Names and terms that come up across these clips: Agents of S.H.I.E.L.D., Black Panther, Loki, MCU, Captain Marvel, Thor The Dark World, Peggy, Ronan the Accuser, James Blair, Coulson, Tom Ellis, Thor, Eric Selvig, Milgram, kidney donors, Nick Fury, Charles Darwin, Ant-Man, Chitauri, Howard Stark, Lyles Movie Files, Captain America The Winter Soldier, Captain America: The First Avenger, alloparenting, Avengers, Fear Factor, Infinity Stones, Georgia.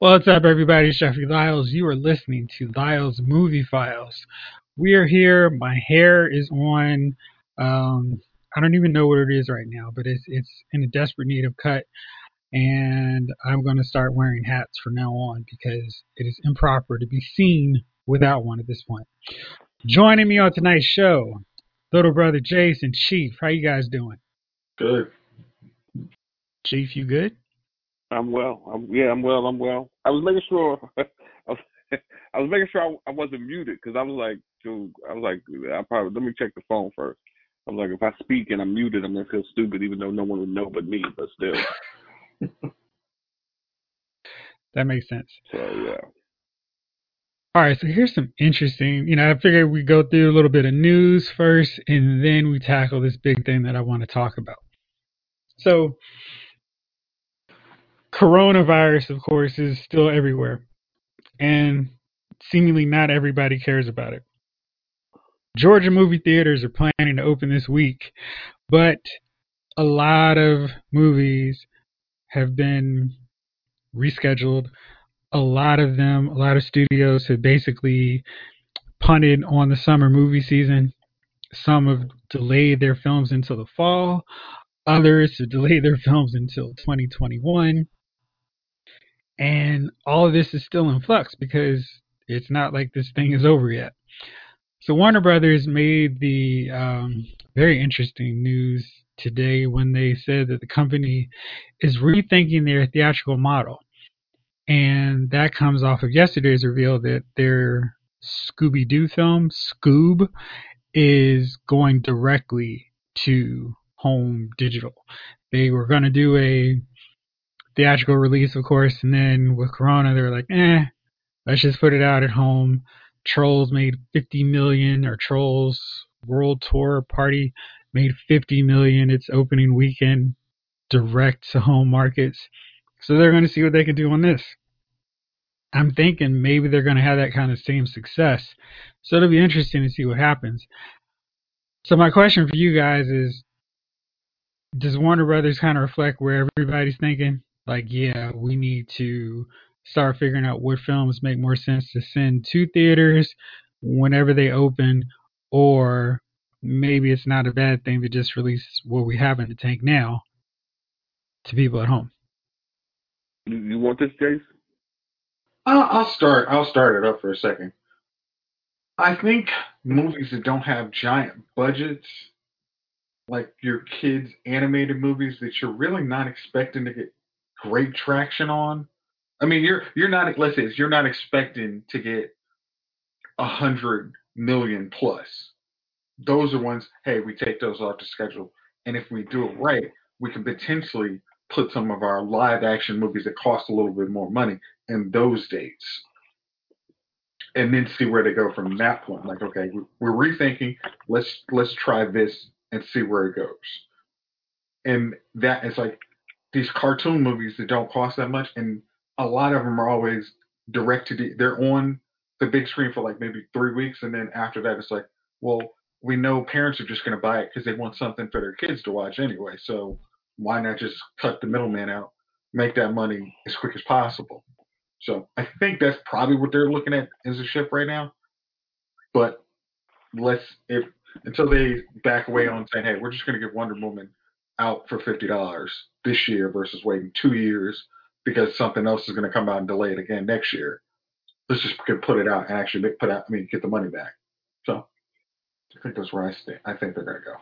What's up, everybody? It's Jeffrey Lyles. You are listening to Lyles Movie Files. We are here. My hair is on. I don't even know what it is right now, but it's in a desperate need of cut. And I'm going to start wearing hats from now on because it is improper to be seen without one at this point. Joining me on tonight's show, little brother Jason. Chief, how you guys doing? Good. Chief, you good? I'm well. I'm well. I was making sure I wasn't muted because I was like, let me check the phone first. I was like, if I speak and I'm muted, I'm gonna feel stupid, even though no one would know but me. But still, that makes sense. So yeah. All right, so here's some interesting, I figured we go through a little bit of news first, and then we tackle this big thing that I want to talk about. So, coronavirus, of course, is still everywhere, and seemingly not everybody cares about it. Georgia movie theaters are planning to open this week, but a lot of movies have been rescheduled. A lot of studios have basically punted on the summer movie season. Some have delayed their films until the fall. Others have delayed their films until 2021. And all of this is still in flux because it's not like this thing is over yet. So Warner Brothers made the very interesting news today when they said that the company is rethinking their theatrical model. And that comes off of yesterday's reveal that their Scooby-Doo film, Scoob, is going directly to home digital. They were going to do a theatrical release, of course, and then with Corona, they were like, let's just put it out at home. Trolls made 50 million, or Trolls World Tour Party made 50 million its opening weekend, direct to home markets. So they're going to see what they can do on this. I'm thinking maybe they're going to have that kind of same success. So it'll be interesting to see what happens. So my question for you guys is, does Warner Brothers kind of reflect where everybody's thinking? Like, yeah, we need to start figuring out what films make more sense to send to theaters whenever they open, or maybe it's not a bad thing to just release what we have in the tank now to people at home. You want this, Jason? I'll start it up for a second. I think movies that don't have giant budgets, like your kids' animated movies that you're really not expecting to get great traction on. I mean, you're not expecting to get 100 million plus. Those are ones. Hey, we take those off the schedule, and if we do it right, we can potentially put some of our live action movies that cost a little bit more money in those dates and then see where they go from that point. Like, okay, we're rethinking, let's try this and see where it goes. And that is like these cartoon movies that don't cost that much. And a lot of them are always directed. They're on the big screen for like maybe 3 weeks. And then after that, it's like, well, we know parents are just going to buy it because they want something for their kids to watch anyway. So why not just cut the middleman out, make that money as quick as possible? So I think that's probably what they're looking at as a shift right now. But until they back away on saying, hey, we're just going to get Wonder Woman out for $50 this year versus waiting 2 years because something else is going to come out and delay it again next year. Let's just put it out and actually get the money back. So I think that's where I stand. I think they're going to go.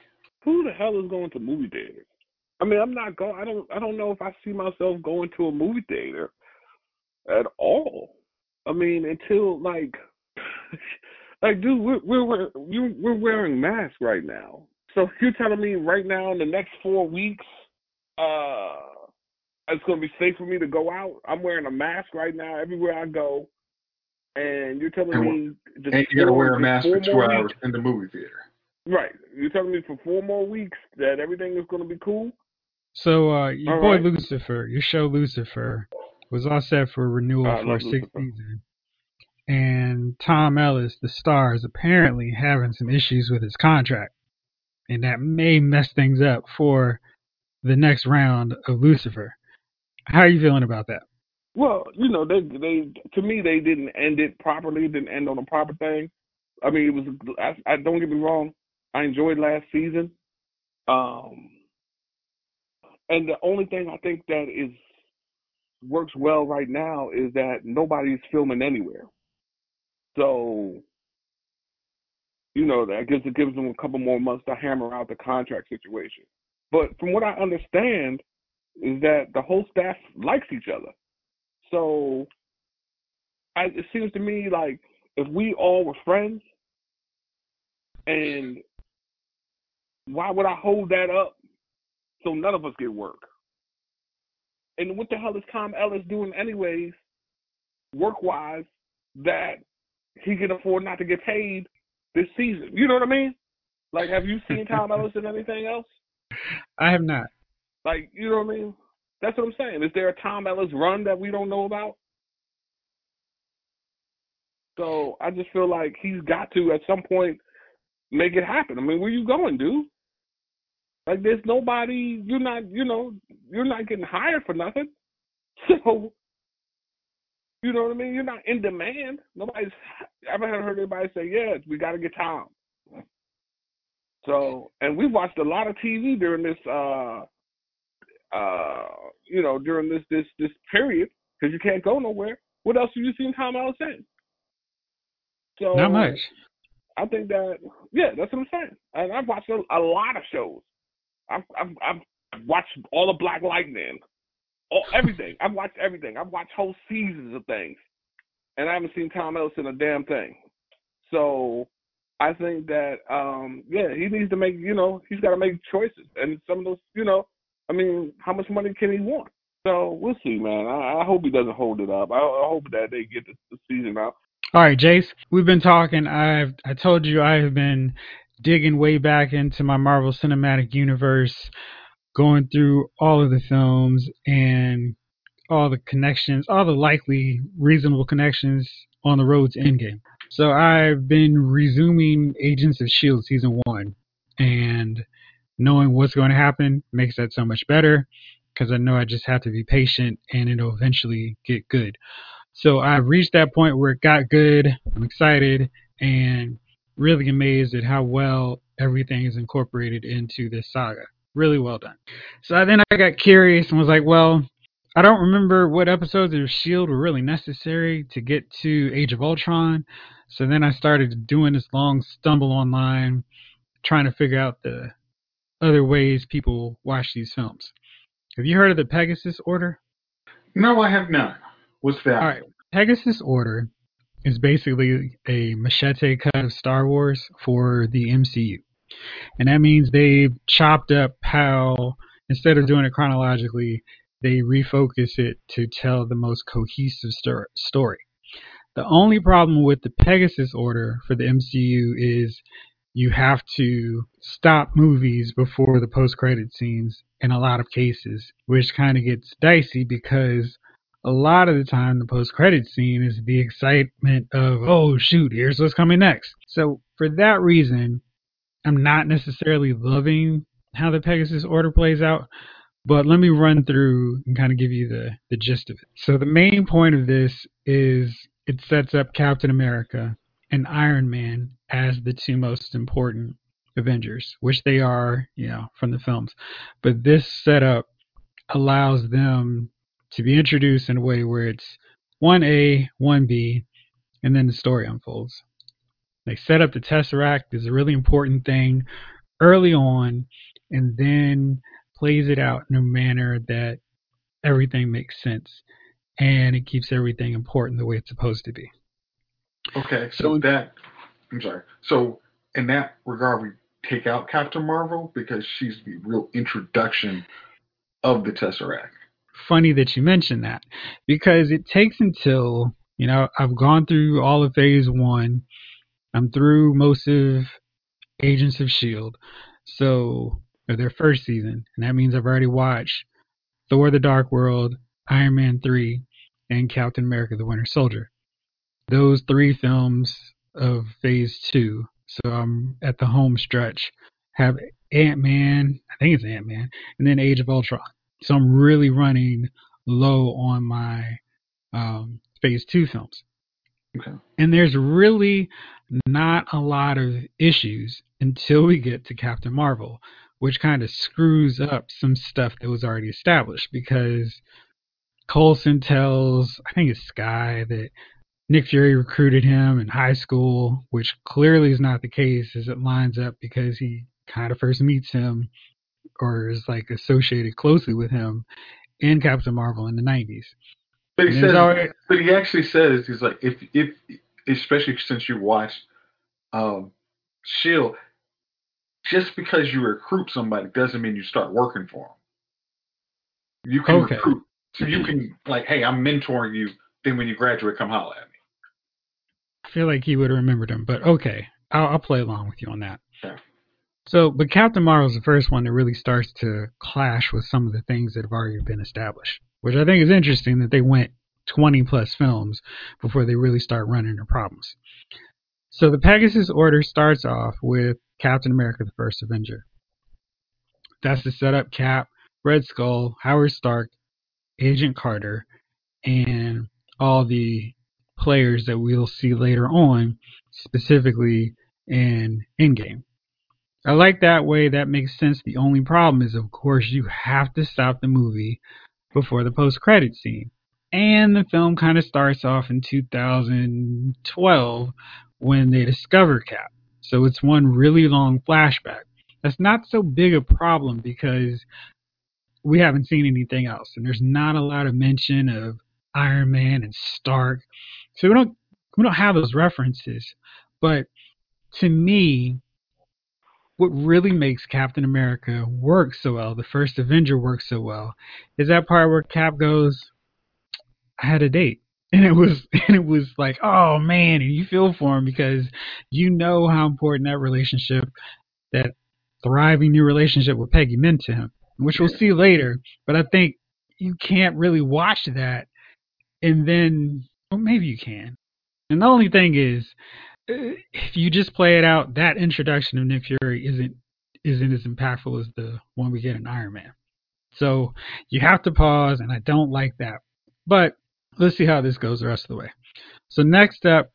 Who the hell is going to movie theaters? I mean, I'm not going. I don't know if I see myself going to a movie theater at all. I mean, until like, dude, we're wearing masks right now. So you're telling me right now in the next 4 weeks, it's gonna be safe for me to go out? I'm wearing a mask right now everywhere I go, and you're telling me you gotta wear a mask for 2 hours in the movie theater. Right. You're telling me for 4 more weeks that everything is gonna be cool. So your boy Lucifer, your show Lucifer, was all set for renewal for our 6th season. And Tom Ellis, the star, is apparently having some issues with his contract. And that may mess things up for the next round of Lucifer. How are you feeling about that? Well, you know, they to me, they didn't end it properly, didn't end on a proper thing. I mean, it was, I don't get me wrong, I enjoyed last season. And the only thing I think that is works well right now is that nobody's filming anywhere. So, you know, that gives them a couple more months to hammer out the contract situation. But from what I understand is that the whole staff likes each other. So it seems to me like if we all were friends, and why would I hold that up so none of us get work? And what the hell is Tom Ellis doing anyways, work-wise, that he can afford not to get paid this season? You know what I mean? Like, have you seen Tom Ellis in anything else? I have not. Like, you know what I mean? That's what I'm saying. Is there a Tom Ellis run that we don't know about? So I just feel like he's got to, at some point, make it happen. I mean, where you going, dude? Like, there's nobody, you're not, you know, you're not getting hired for nothing. So, you know what I mean? You're not in demand. Nobody's, I haven't heard anybody say, yeah, we got to get Tom. So, and we've watched a lot of TV during this, you know, during this period, because you can't go nowhere. What else have you seen Tom Ellis in? So, not much. I think that, yeah, that's what I'm saying. And I've watched a lot of shows. I've watched all of Black Lightning, everything. I've watched everything. I've watched whole seasons of things, and I haven't seen Tom Ellis in a damn thing. So I think that, yeah, he needs to make, you know, he's got to make choices. And some of those, you know, I mean, how much money can he want? So we'll see, man. I hope he doesn't hold it up. I hope that they get the season out. All right, Jace, we've been talking. I told you I have been digging way back into my Marvel Cinematic Universe, going through all of the films and all the connections, all the likely reasonable connections on the road to Endgame. So I've been resuming Agents of S.H.I.E.L.D. Season 1, and knowing what's going to happen makes that so much better because I know I just have to be patient and it'll eventually get good. So I've reached that point where it got good. I'm excited and really amazed at how well everything is incorporated into this saga. Really well done. So then I got curious and was like, well, I don't remember what episodes of S.H.I.E.L.D. were really necessary to get to Age of Ultron. So then I started doing this long stumble online, trying to figure out the other ways people watch these films. Have you heard of the Pegasus Order? No, I have not. What's that? All right. Pegasus Order is basically a machete cut of Star Wars for the MCU. And that means they've chopped up how, instead of doing it chronologically, they refocus it to tell the most cohesive story. The only problem with the Pegasus Order for the MCU is you have to stop movies before the post-credit scenes in a lot of cases, which kind of gets dicey because a lot of the time, the post-credit scene is the excitement of, oh, shoot, here's what's coming next. So for that reason, I'm not necessarily loving how the Pegasus Order plays out, but let me run through and kind of give you the gist of it. So the main point of this is it sets up Captain America and Iron Man as the two most important Avengers, which they are, you know, from the films. But this setup allows them to be introduced in a way where it's 1A, 1B, and then the story unfolds. They set up the Tesseract is a really important thing early on, and then plays it out in a manner that everything makes sense, and it keeps everything important the way it's supposed to be. Okay, so that, I'm sorry. So in that regard, we take out Captain Marvel because she's the real introduction of the Tesseract. Funny that you mentioned that, because it takes until, you know, I've gone through all of phase one. I'm through most of Agents of S.H.I.E.L.D., so their first season, and that means I've already watched Thor The Dark World, Iron Man 3, and Captain America The Winter Soldier. Those three films of phase two, so I'm at the home stretch, have Ant-Man, I think it's Ant-Man, and then Age of Ultron. So I'm really running low on my Phase 2 films. Okay. And there's really not a lot of issues until we get to Captain Marvel, which kind of screws up some stuff that was already established, because Coulson tells, I think it's Sky, that Nick Fury recruited him in high school, which clearly is not the case, as it lines up because he kind of first meets him or is like associated closely with him in Captain Marvel in the 90s. But he says, but he actually says, he's like, if especially since you watched S.H.I.E.L.D., just because you recruit somebody doesn't mean you start working for them. You can recruit. So you can, like, hey, I'm mentoring you. Then when you graduate, come holler at me. I feel like he would have remembered him, but okay. I'll play along with you on that. Sure. So, but Captain Marvel is the first one that really starts to clash with some of the things that have already been established, which I think is interesting that they went 20-plus films before they really start running into problems. So the Pegasus Order starts off with Captain America, the First Avenger. That's the setup: Cap, Red Skull, Howard Stark, Agent Carter, and all the players that we'll see later on, specifically in Endgame. I like that way. That makes sense. The only problem is, of course, you have to stop the movie before the post-credit scene. And the film kind of starts off in 2012 when they discover Cap. So it's one really long flashback. That's not so big a problem because we haven't seen anything else. And there's not a lot of mention of Iron Man and Stark. So we don't have those references. But to me, what really makes Captain America work so well, the First Avenger work so well, is that part where Cap goes, I had a date. And it was like, oh man, and you feel for him because you know how important that relationship, that thriving new relationship with Peggy meant to him, which we'll see later. But I think you can't really watch that. And then, well, maybe you can. And the only thing is, if you just play it out, that introduction of Nick Fury isn't as impactful as the one we get in Iron Man. So you have to pause, and I don't like that. But let's see how this goes the rest of the way. So next up,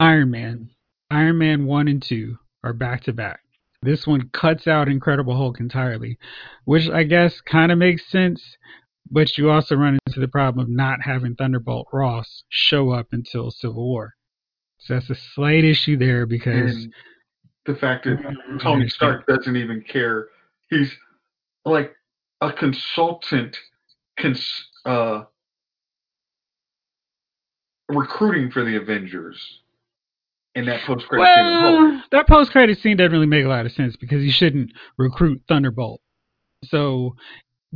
Iron Man. Iron Man 1 and 2 are back-to-back. This one cuts out Incredible Hulk entirely, which I guess kind of makes sense, but you also run into the problem of not having Thunderbolt Ross show up until Civil War. So that's a slight issue there because... And the fact that Tony Stark doesn't even care. He's like a consultant recruiting for the Avengers in that post-credit scene. That post-credit scene doesn't really make a lot of sense because you shouldn't recruit Thunderbolt. So...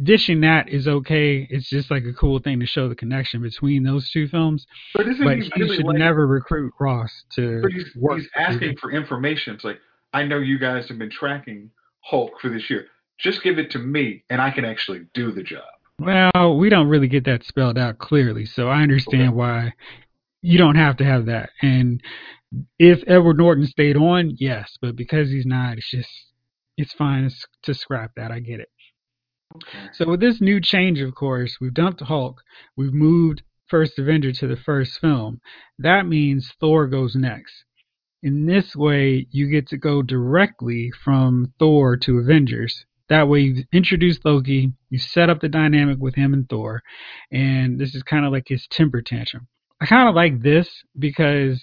dishing that is okay. It's just like a cool thing to show the connection between those two films. But he really should never recruit Ross to. But he's asking for information. It's like, I know you guys have been tracking Hulk for this year. Just give it to me, and I can actually do the job. Well, we don't really get that spelled out clearly, so I understand why you don't have to have that. And if Edward Norton stayed on, yes, but because he's not, it's just it's fine to scrap that. I get it. Okay. So with this new change, of course, we've dumped Hulk, we've moved First Avenger to the first film. That means Thor goes next. In this way, you get to go directly from Thor to Avengers. That way you've introduced Loki, you set up the dynamic with him and Thor, and this is kind of like his temper tantrum. I kind of like this because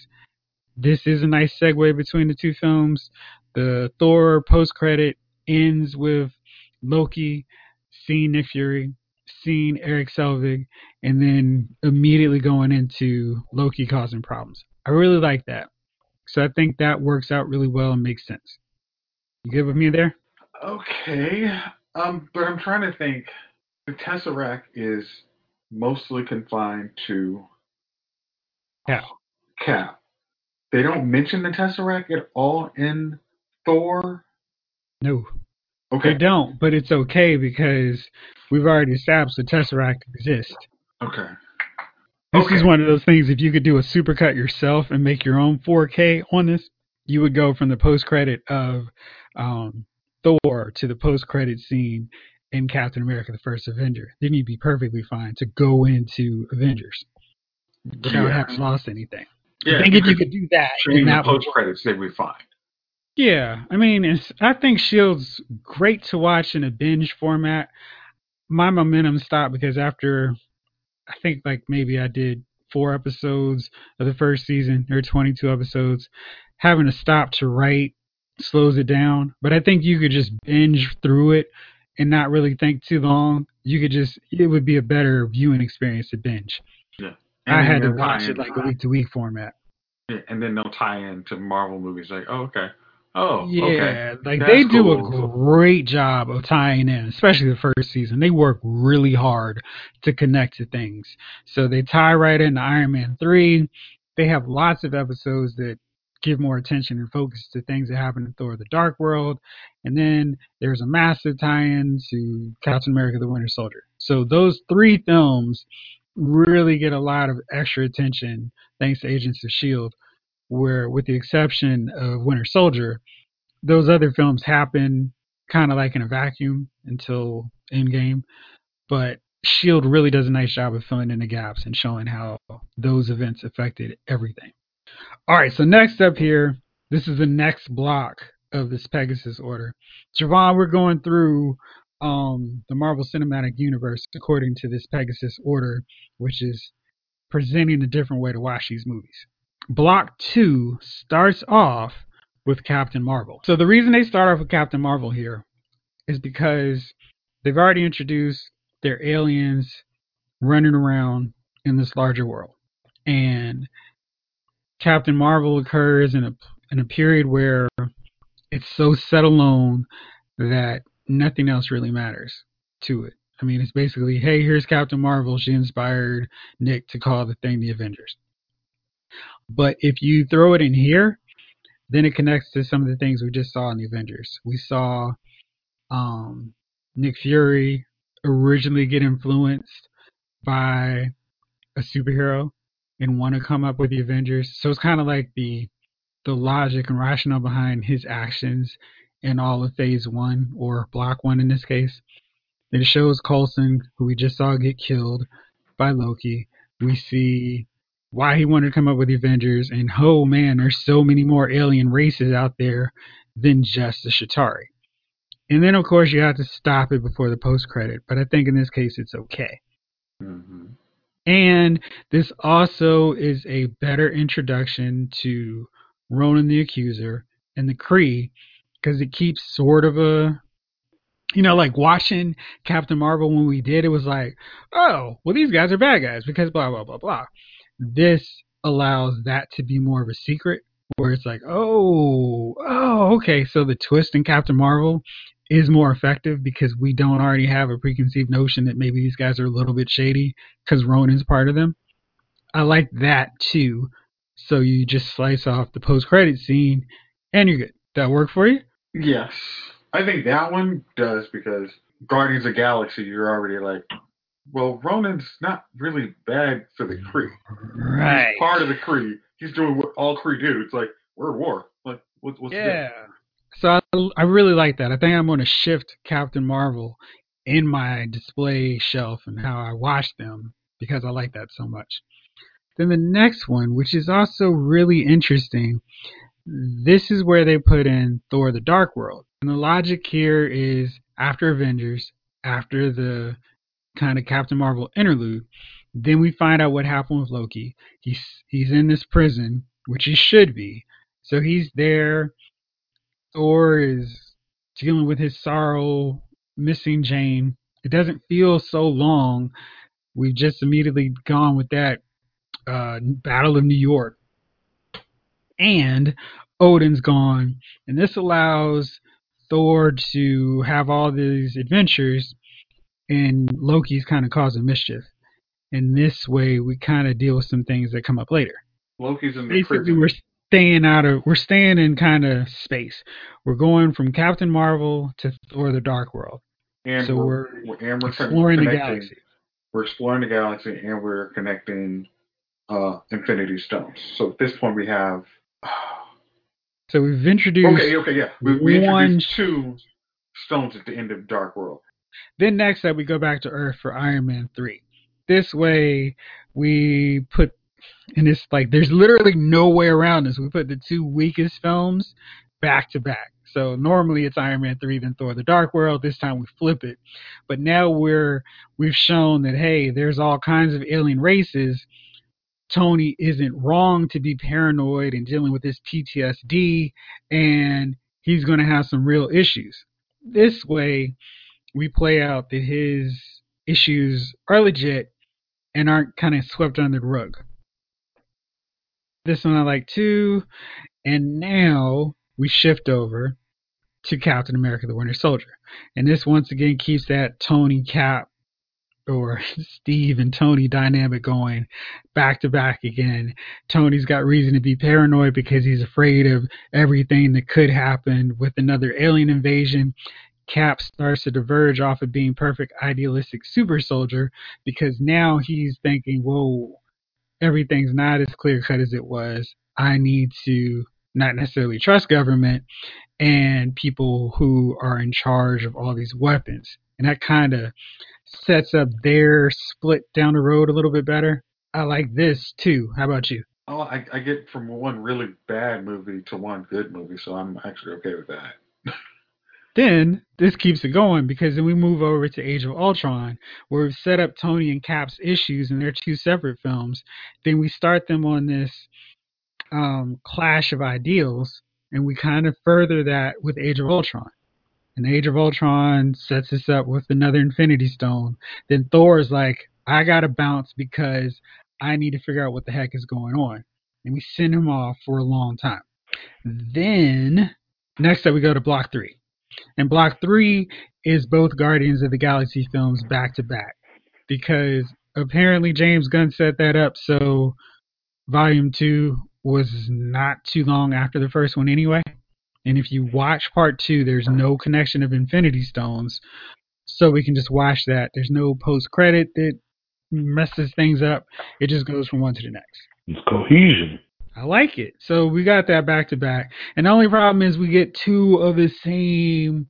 this is a nice segue between the two films. The Thor post-credit ends with Loki, seeing Nick Fury, seeing Eric Selvig, and then immediately going into Loki causing problems. I really like that. So I think that works out really well and makes sense. You good with me there? Okay. But I'm trying to think. The Tesseract is mostly confined to Cap. They don't mention the Tesseract at all in Thor? No. Okay. They don't, but it's okay because we've already established the Tesseract exists. Okay. This is one of those things, if you could do a supercut yourself and make your own 4K on this, you would go from the post-credit of Thor to the post-credit scene in Captain America, the First Avenger. Then you'd be perfectly fine to go into Avengers. without having lost anything. Yeah, I think if you could do that, in the post credits, they would find. Yeah, I mean, I think S.H.I.E.L.D.'s great to watch in a binge format. My momentum stopped because after, I think like maybe I did 4 episodes of the first season, or 22 episodes, having to stop to write slows it down. But I think you could just binge through it and not really think too long. You could just, it would be a better viewing experience to binge. Yeah. I had to watch it like a week-to-week format. Yeah, and then they'll tie into Marvel movies like, oh, okay. Oh, yeah, okay. Like that's they do cool. a great job of tying in, especially the first season. They work really hard to connect to things. So they tie right into Iron Man 3. They have lots of episodes that give more attention and focus to things that happen in Thor The Dark World. And then there's a massive tie-in to Captain America The Winter Soldier. So those 3 films really get a lot of extra attention thanks to Agents of S.H.I.E.L.D., where with the exception of Winter Soldier, those other films happen kind of like in a vacuum until Endgame. But S.H.I.E.L.D. really does a nice job of filling in the gaps and showing how those events affected everything. All right, so next up here, this is the next block of this Pegasus Order. Javon, we're going through the Marvel Cinematic Universe according to this Pegasus Order, which is presenting a different way to watch these movies. Block 2 starts off with Captain Marvel. So the reason they start off with Captain Marvel here is because they've already introduced their aliens running around in this larger world. And Captain Marvel occurs in a period where it's so set alone that nothing else really matters to it. I mean, it's basically, hey, here's Captain Marvel. She inspired Nick to call the thing the Avengers. But if you throw it in here, then it connects to some of the things we just saw in the Avengers. We saw Nick Fury originally get influenced by a superhero and want to come up with the Avengers. So it's kind of like the logic and rationale behind his actions in all of Phase 1, or Block 1 in this case. Then it shows Coulson, who we just saw get killed by Loki. We see why he wanted to come up with the Avengers, and oh man, there's so many more alien races out there than just the Chitauri. And then, of course, you have to stop it before the post-credit, but I think in this case it's okay. Mm-hmm. And this also is a better introduction to Ronan the Accuser and the Kree, because it keeps sort of a... You know, like watching Captain Marvel when we did, it was like, oh, well, these guys are bad guys because blah, blah, blah, blah. This allows that to be more of a secret where it's like, oh, okay. So the twist in Captain Marvel is more effective because we don't already have a preconceived notion that maybe these guys are a little bit shady because Ronan's part of them. I like that too. So you just slice off the post-credit scene and you're good. That work for you? Yes. I think that one does because Guardians of the Galaxy, you're already like, well, Ronan's not really bad for the Kree. Right. He's part of the Kree. He's doing what all Kree do. It's like, we're at war. Like, what's that? So I really like that. I think I'm going to shift Captain Marvel in my display shelf and how I watch them because I like that so much. Then the next one, which is also really interesting, this is where they put in Thor The Dark World. And the logic here is after Avengers, after the kind of Captain Marvel interlude, then we find out what happened with Loki. He's in this prison, which he should be. So he's there. Thor is dealing with his sorrow, missing Jane. It doesn't feel so long. We've just immediately gone with that Battle of New York. And Odin's gone. And this allows Thor to have all these adventures, and Loki's kind of causing mischief. And this way, we kind of deal with some things that come up later. Loki's in the prison. We're staying in kind of space. We're going from Captain Marvel to Thor: The Dark World. And so we're exploring the galaxy. We're exploring the galaxy, and we're connecting Infinity Stones. So at this point, we have. So we've introduced We introduced 2 stones at the end of Dark World. Then next up, we go back to Earth for Iron Man 3. This way, we put And it's like there's literally no way around this. We put the two weakest films back to back. So normally it's Iron Man 3, then Thor The Dark World. This time we flip it. But now we've shown that, hey, there's all kinds of alien races. Tony isn't wrong to be paranoid and dealing with his PTSD, and he's going to have some real issues. This way we play out that his issues are legit and aren't kind of swept under the rug. This one I like too. And now we shift over to Captain America The Winter Soldier. And this once again keeps that Tony Cap or Steve and Tony dynamic going back to back again. Tony's got reason to be paranoid because he's afraid of everything that could happen with another alien invasion. Cap starts to diverge off of being perfect idealistic super soldier because now he's thinking, whoa, everything's not as clear cut as it was. I need to not necessarily trust government and people who are in charge of all these weapons. And that kind of sets up their split down the road a little bit better. I like this too. How about you? Oh, I get from one really bad movie to one good movie, so I'm actually okay with that. Then this keeps it going because then we move over to Age of Ultron, where we've set up Tony and Cap's issues in their two separate films. Then we start them on this clash of ideals, and we kind of further that with Age of Ultron. And Age of Ultron sets us up with another Infinity Stone. Then Thor is like, I gotta bounce because I need to figure out what the heck is going on. And we send him off for a long time. Then next up we go to Block 3. And Block 3 is both Guardians of the Galaxy films back to back, because apparently James Gunn set that up, so Volume 2 was not too long after the first one anyway. And if you watch Part 2, there's no connection of Infinity Stones, so we can just watch that. There's no post-credit that messes things up. It just goes from one to the next. It's cohesion. I like it. So we got that back-to-back. And the only problem is we get two of the same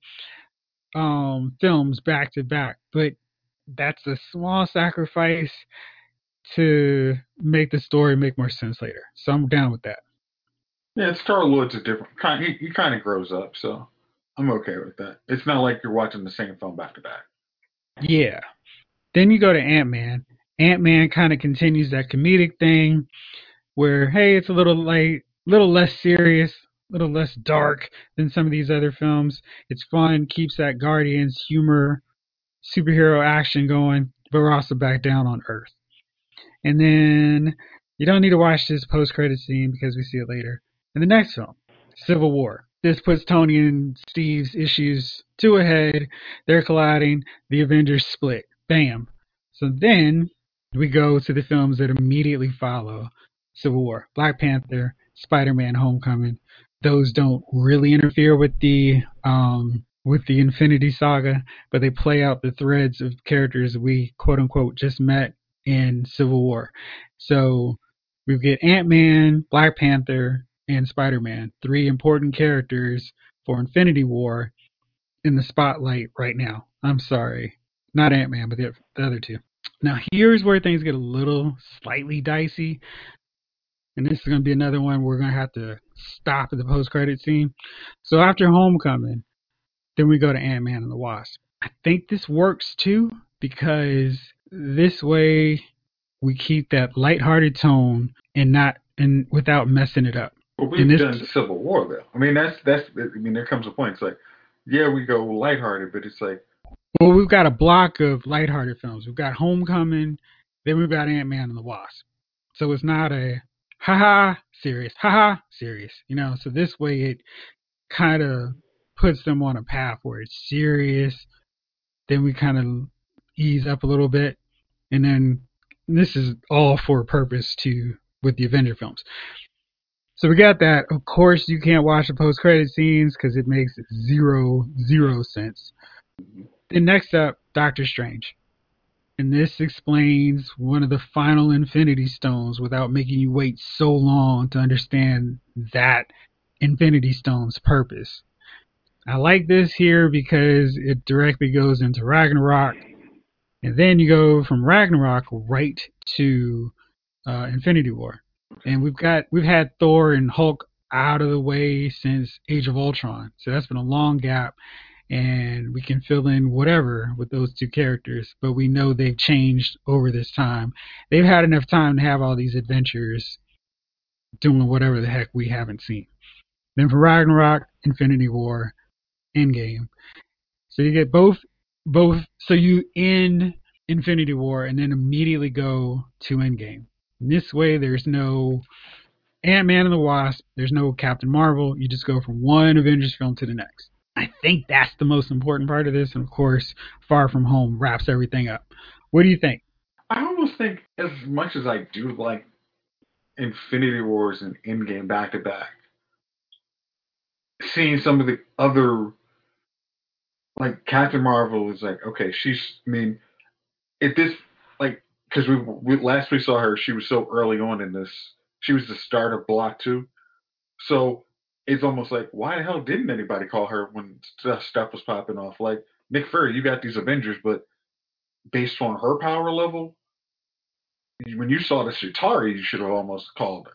films back-to-back. But that's a small sacrifice to make the story make more sense later. So I'm down with that. Yeah, Star-Lord's a different kind. He kind of grows up, so I'm okay with that. It's not like you're watching the same film back-to-back. Yeah. Then you go to Ant-Man. Ant-Man kind of continues that comedic thing, where, hey, it's a little less serious, a little less dark than some of these other films. It's fun, keeps that Guardians humor, superhero action going, but we're also back down on Earth. And then you don't need to watch this post-credit scene because we see it later in the next film, Civil War. This puts Tony and Steve's issues to a head. They're colliding. The Avengers split. Bam. So then we go to the films that immediately follow Civil War, Black Panther, Spider-Man Homecoming. Those don't really interfere with the Infinity Saga, but they play out the threads of characters we, quote-unquote, just met in Civil War. So we get Ant-Man, Black Panther, and Spider-Man, three important characters for Infinity War in the spotlight right now. I'm sorry, not Ant-Man, but the other two. Now here's where things get a little slightly dicey. And this is going to be another one we're going to have to stop at the post-credit scene. So after Homecoming, then we go to Ant-Man and the Wasp. I think this works too, because this way we keep that lighthearted tone and without messing it up. But we've done Civil War though. I mean, there comes a point. It's like, yeah, we go lighthearted, but it's like, well, we've got a block of lighthearted films. We've got Homecoming, then we've got Ant-Man and the Wasp. So it's not a ha ha serious, you know. So this way it kind of puts them on a path where it's serious, then we kind of ease up a little bit, and then this is all for a purpose to with the Avenger films. So we got that. Of course you can't watch the post-credit scenes because it makes zero sense. Then next up, Doctor Strange. And this explains one of the final Infinity Stones without making you wait so long to understand that Infinity Stone's purpose. I like this here because it directly goes into Ragnarok. And then you go from Ragnarok right to Infinity War. And we've had Thor and Hulk out of the way since Age of Ultron. So that's been a long gap, and we can fill in whatever with those two characters, but we know they've changed over this time. They've had enough time to have all these adventures doing whatever the heck we haven't seen. Then for Ragnarok, Infinity War, Endgame. So you get both. So you end Infinity War and then immediately go to Endgame. And this way, there's no Ant-Man and the Wasp. There's no Captain Marvel. You just go from one Avengers film to the next. I think that's the most important part of this. And, of course, Far From Home wraps everything up. What do you think? I almost think, as much as I do like Infinity Wars and Endgame back-to-back, seeing some of the other, like Captain Marvel is like, okay, she's, I mean, if this, like, because we last we saw her, she was so early on in this. She was the start of Block 2. So it's almost like, why the hell didn't anybody call her when stuff was popping off? Like, Nick Fury, you got these Avengers, but based on her power level, when you saw the Chitauri, you should have almost called her.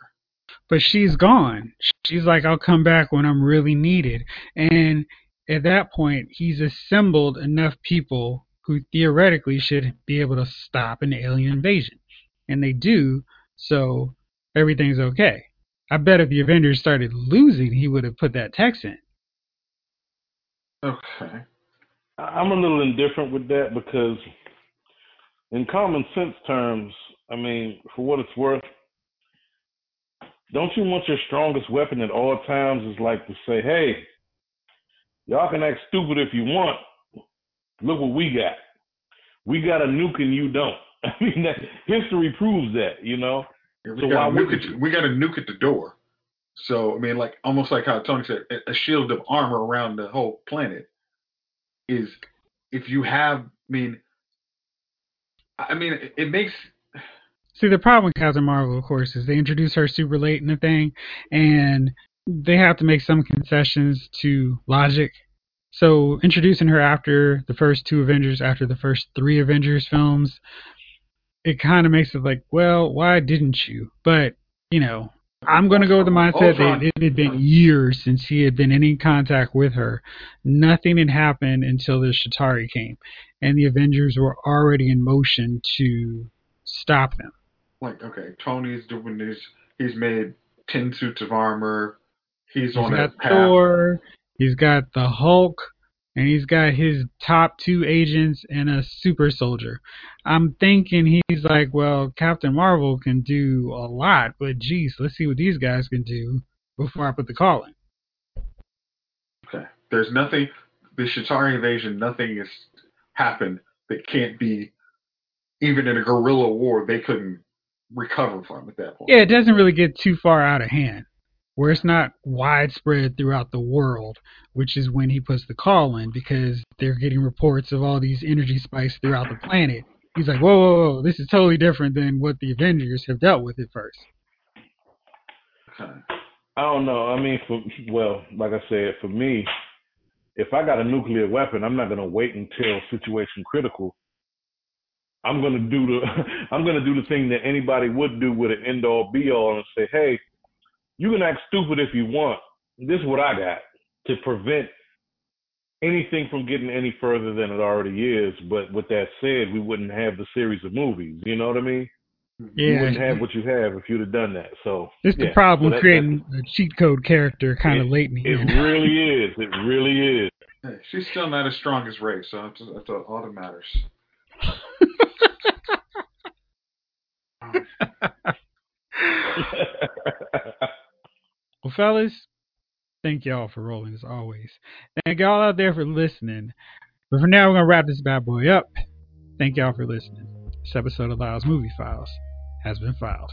But she's gone. She's like, I'll come back when I'm really needed. And at that point, he's assembled enough people who theoretically should be able to stop an alien invasion. And they do, so everything's okay. I bet if the Avengers started losing, he would have put that text in. Okay. I'm a little indifferent with that because in common sense terms, I mean, for what it's worth, don't you want your strongest weapon at all times is like to say, hey, y'all can act stupid if you want. Look what we got. We got a nuke and you don't. I mean, that history proves that, you know. Yeah, we got a nuke at the door. So, I mean, like almost like how Tony said, a shield of armor around the whole planet is if you have, I mean, it makes... See, the problem with Captain Marvel, of course, is they introduce her super late in the thing, and they have to make some concessions to logic. So introducing her after the first two Avengers, after the first three Avengers films, it kind of makes it like, well, why didn't you? But, you know, I'm going to go with the mindset that it had been years since he had been in any contact with her. Nothing had happened until the Chitauri came, and the Avengers were already in motion to stop them. Like, okay, Tony's doing this. He's made 10 suits of armor. He's on that path. Thor, he's got the Hulk, and he's got his top two agents and a super soldier. I'm thinking he's like, well, Captain Marvel can do a lot, but geez, let's see what these guys can do before I put the call in. Okay. There's nothing, the Chitauri invasion, nothing has happened that can't be, even in a guerrilla war, they couldn't recover from at that point. Yeah, it doesn't really get too far out of hand, where it's not widespread throughout the world, which is when he puts the call in, because they're getting reports of all these energy spikes throughout the planet. He's like, whoa, whoa, whoa, this is totally different than what the Avengers have dealt with at first. I don't know. I mean, like I said, for me, if I got a nuclear weapon, I'm not going to wait until situation critical. I'm gonna do the thing that anybody would do with an end all be all and say, hey, you can act stupid if you want. This is what I got to prevent anything from getting any further than it already is. But with that said, we wouldn't have the series of movies. You know what I mean? Yeah. You wouldn't have what you have if you'd have done that. So it's the problem with creating a cheat code character kind of late in the game. It really is. It really is. Hey, she's still not as strong as Ray, so that's all that matters. Well, fellas, thank y'all for rolling as always. Thank y'all out there for listening. But for now, we're gonna wrap this bad boy up. Thank y'all for listening. This episode of Lyle's Movie Files has been filed.